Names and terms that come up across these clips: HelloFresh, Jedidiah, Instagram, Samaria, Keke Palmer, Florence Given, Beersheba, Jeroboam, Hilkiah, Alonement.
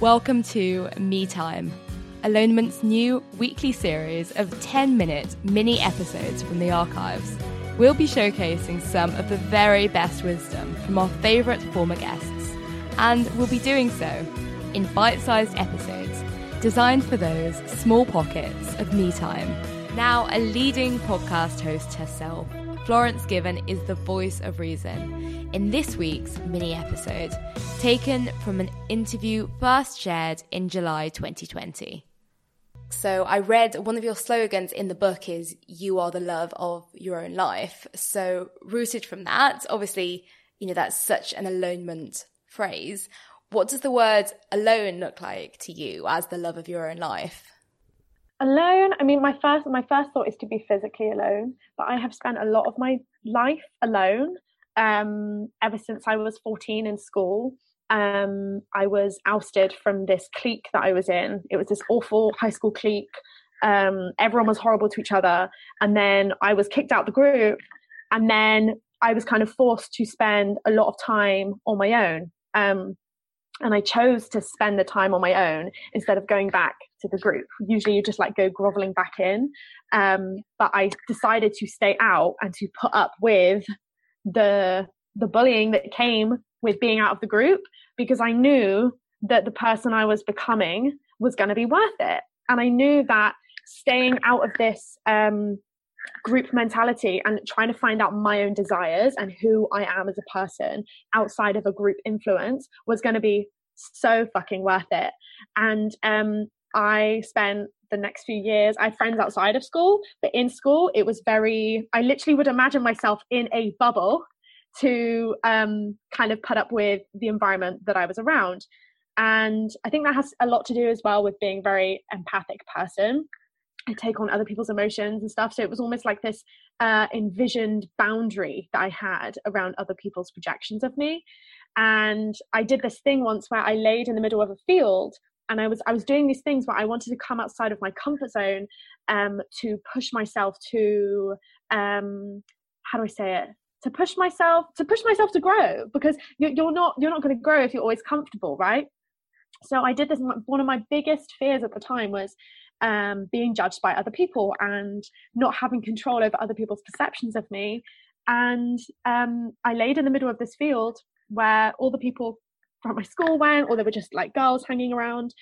Welcome to Me Time, Alonement's new weekly series of 10-minute mini episodes from the archives. We'll be showcasing some of the very best wisdom from our favourite former guests, and we'll be doing so in bite-sized episodes designed for those small pockets of me time. Now a leading podcast host herself, Florence Given is the voice of reason in this week's mini-episode, taken from an interview first shared in July 2020. So I read one of your slogans in the book is, you are the love of your own life. So rooted from that, obviously, you know, that's such an alonement phrase. What does the word alone look like to you as the love of your own life? Alone, I mean, my first thought is to be physically alone, but I have spent a lot of my life alone ever since I was 14 in school. I was ousted from this clique that I was in. It was this awful high school clique. Everyone was horrible to each other. And then I was kicked out the group. And then I was kind of forced to spend a lot of time on my own. And I chose to spend the time on my own instead of going back to the group. Usually you just like go groveling back in. But I decided to stay out and to put up with the bullying that came with being out of the group, because I knew that the person I was becoming was going to be worth it. And I knew that staying out of this group mentality and trying to find out my own desires and who I am as a person outside of a group influence was going to be so fucking worth it. And I spent the next few years, I had friends outside of school, but in school it was very, I literally would imagine myself in a bubble to kind of put up with the environment that I was around. And I think that has a lot to do as well with being a very empathic person. I take on other people's emotions and stuff. So it was almost like this envisioned boundary that I had around other people's projections of me. And I did this thing once where I laid in the middle of a field, and I was doing these things where I wanted to come outside of my comfort zone to push myself to, how do I say it? To push myself to grow, because you're not going to grow if you're always comfortable, right? So I did this. One of my biggest fears at the time was being judged by other people and not having control over other people's perceptions of me. And I laid in the middle of this field where all the people from my school went, or they were just like girls hanging around.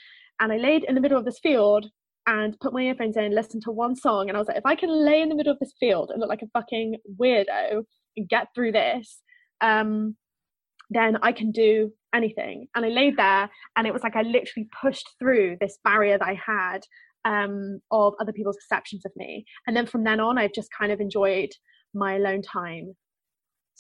And I laid in the middle of this field and put my earphones in, listened to one song. And I was like, if I can lay in the middle of this field and look like a fucking weirdo and get through this, then I can do anything. And I laid there, and it was like I literally pushed through this barrier that I had of other people's perceptions of me. And then from then on, I've just kind of enjoyed my alone time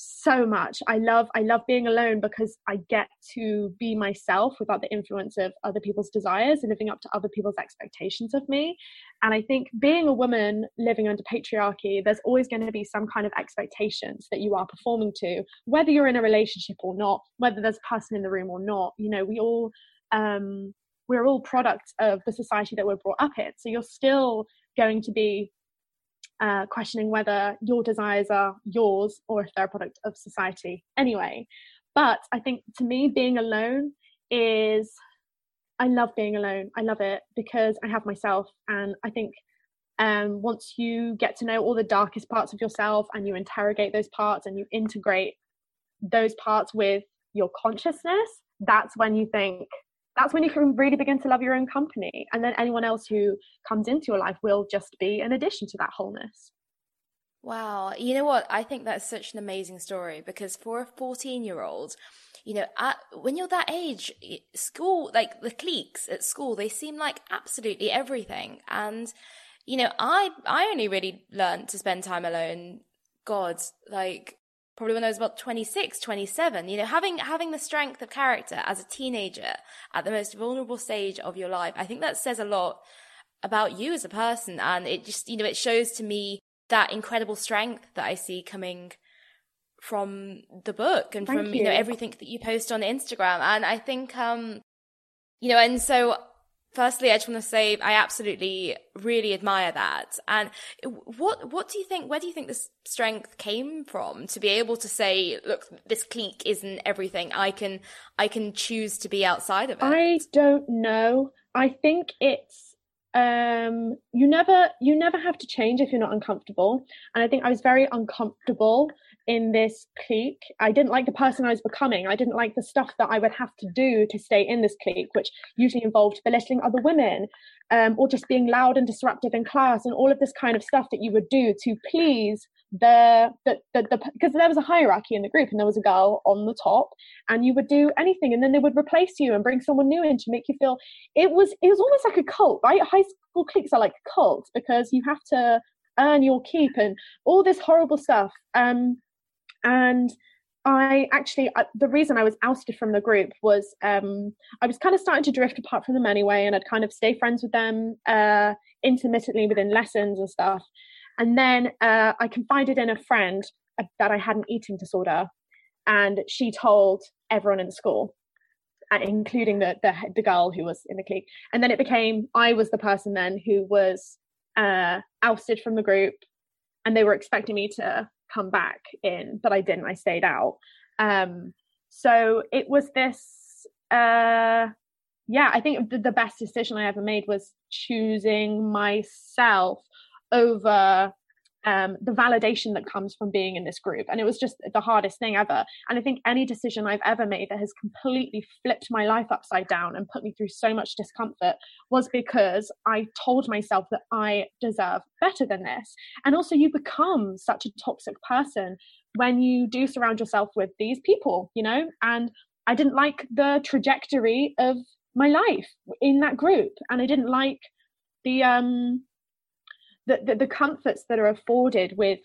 so much. I love being alone because I get to be myself without the influence of other people's desires and living up to other people's expectations of me. And I think being a woman living under patriarchy, there's always going to be some kind of expectations that you are performing to, whether you're in a relationship or not, whether there's a person in the room or not. You know, we're all products of the society that we're brought up in. So you're still going to be questioning whether your desires are yours or if they're a product of society anyway. But I think to me, being alone is, I love being alone. I love it because I have myself. And I think once you get to know all the darkest parts of yourself and you interrogate those parts and you integrate those parts with your consciousness, that's when you think, that's when you can really begin to love your own company. And then anyone else who comes into your life will just be an addition to that wholeness. Wow. You know what? I think that's such an amazing story, because for a 14-year-old, you know, when you're that age, school, like the cliques at school, they seem like absolutely everything. And, you know, I only really learned to spend time alone, God, like probably when I was about 26, 27, you know, having the strength of character as a teenager at the most vulnerable stage of your life. I think that says a lot about you as a person. And it just, you know, it shows to me that incredible strength that I see coming from the book and from, you know, everything that you post on Instagram. And I think, you know, and so firstly, I just want to say I absolutely really admire that. And what do you think, where do you think this strength came from to be able to say, look, this clique isn't everything. I can choose to be outside of it. I don't know. I think it's, you never have to change if you're not uncomfortable. And I think I was very uncomfortable in this clique. I didn't like the person I was becoming. I didn't like the stuff that I would have to do to stay in this clique, which usually involved belittling other women, or just being loud and disruptive in class and all of this kind of stuff that you would do to please the because there was a hierarchy in the group and there was a girl on the top, and you would do anything and then they would replace you and bring someone new in to make you feel. It was almost like a cult, right? High school cliques are like cults because you have to earn your keep and all this horrible stuff. And I actually, the reason I was ousted from the group was I was kind of starting to drift apart from them anyway, and I'd kind of stay friends with them intermittently within lessons and stuff. And then I confided in a friend that I had an eating disorder, and she told everyone in the school, including the girl who was in the clique. And then it became, I was the person then who was ousted from the group, and they were expecting me to come back in, but I didn't. I stayed out. So it was this, I think the best decision I ever made was choosing myself over the validation that comes from being in this group. And it was just the hardest thing ever. And I think any decision I've ever made that has completely flipped my life upside down and put me through so much discomfort was because I told myself that I deserve better than this. And also, you become such a toxic person when you do surround yourself with these people, you know. And I didn't like the trajectory of my life in that group, and I didn't like the comforts that are afforded with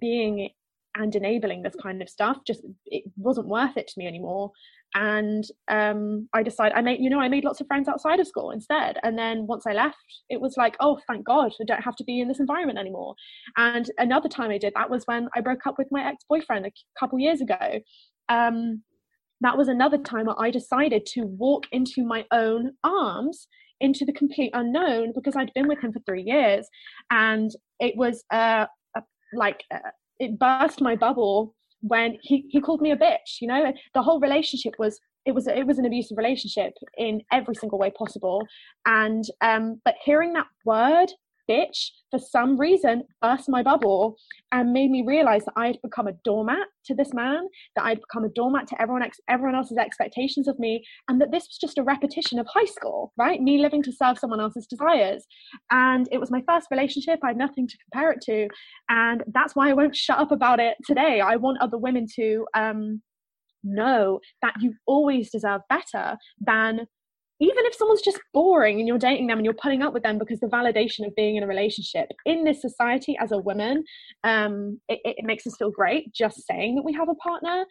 being and enabling this kind of stuff. Just, it wasn't worth it to me anymore. And I made lots of friends outside of school instead. And then once I left, it was like, oh, thank God, I don't have to be in this environment anymore. And another time I did that was when I broke up with my ex-boyfriend a couple years ago. That was another time where I decided to walk into my own arms, into the complete unknown, because I'd been with him for 3 years, and it was it burst my bubble when he called me a bitch. You know, the whole relationship was an abusive relationship in every single way possible, and but hearing that word bitch for some reason burst my bubble and made me realize that I had become a doormat to this man, that I'd become a doormat to everyone else's expectations of me, and that this was just a repetition of high school, right? Me living to serve someone else's desires. And it was my first relationship. I had nothing to compare it to, and that's why I won't shut up about it today. I want other women to know that you always deserve better than, even if someone's just boring and you're dating them and you're putting up with them because the validation of being in a relationship in this society as a woman, it makes us feel great just saying that we have a partner.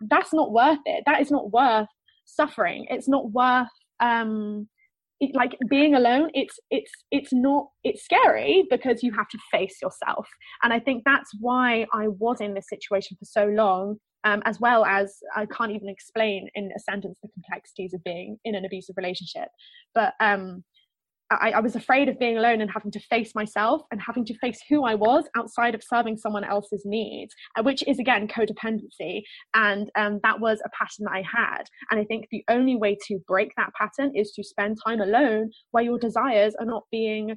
That's not worth it. That is not worth suffering. It's not worth being alone. It's scary because you have to face yourself. And I think that's why I was in this situation for so long. As well as, I can't even explain in a sentence the complexities of being in an abusive relationship. But I was afraid of being alone and having to face myself and having to face who I was outside of serving someone else's needs, which is, again, codependency. And that was a pattern that I had. And I think the only way to break that pattern is to spend time alone where your desires are not being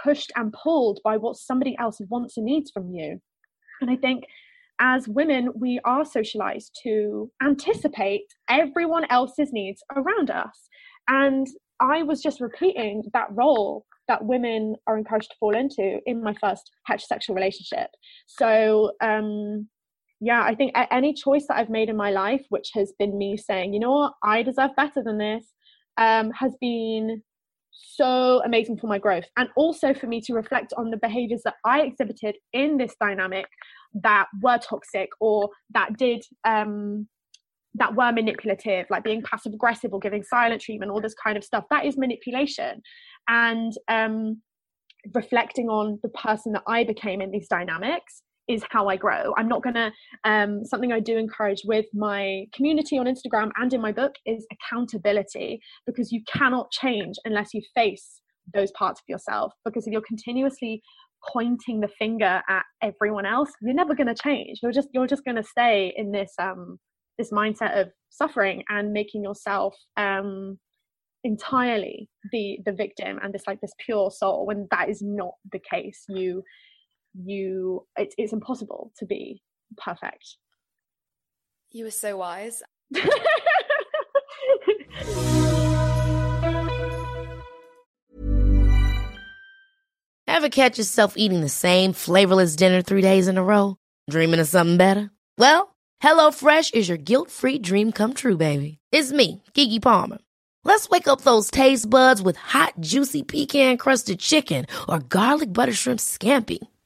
pushed and pulled by what somebody else wants and needs from you. And I think as women, we are socialized to anticipate everyone else's needs around us. And I was just repeating that role that women are encouraged to fall into in my first heterosexual relationship. So, yeah, I think any choice that I've made in my life, which has been me saying, you know what, I deserve better than this, has been so amazing for my growth. And also for me to reflect on the behaviors that I exhibited in this dynamic that were toxic or that did, that were manipulative, like being passive aggressive or giving silent treatment, all this kind of stuff. That is manipulation. And reflecting on the person that I became in these dynamics is how I grow. I'm not gonna, something I do encourage with my community on Instagram and in my book is accountability, because you cannot change unless you face those parts of yourself. Because if you're continuously pointing the finger at everyone else, you're never gonna change. You're just gonna stay in this this mindset of suffering and making yourself entirely the victim and this pure soul, when that is not the case. It's impossible to be perfect. You were so wise. Ever catch yourself eating the same flavorless dinner 3 days in a row? Dreaming of something better? Well, HelloFresh is your guilt-free dream come true, baby. It's me, Keke Palmer. Let's wake up those taste buds with hot, juicy pecan-crusted chicken or garlic butter shrimp scampi.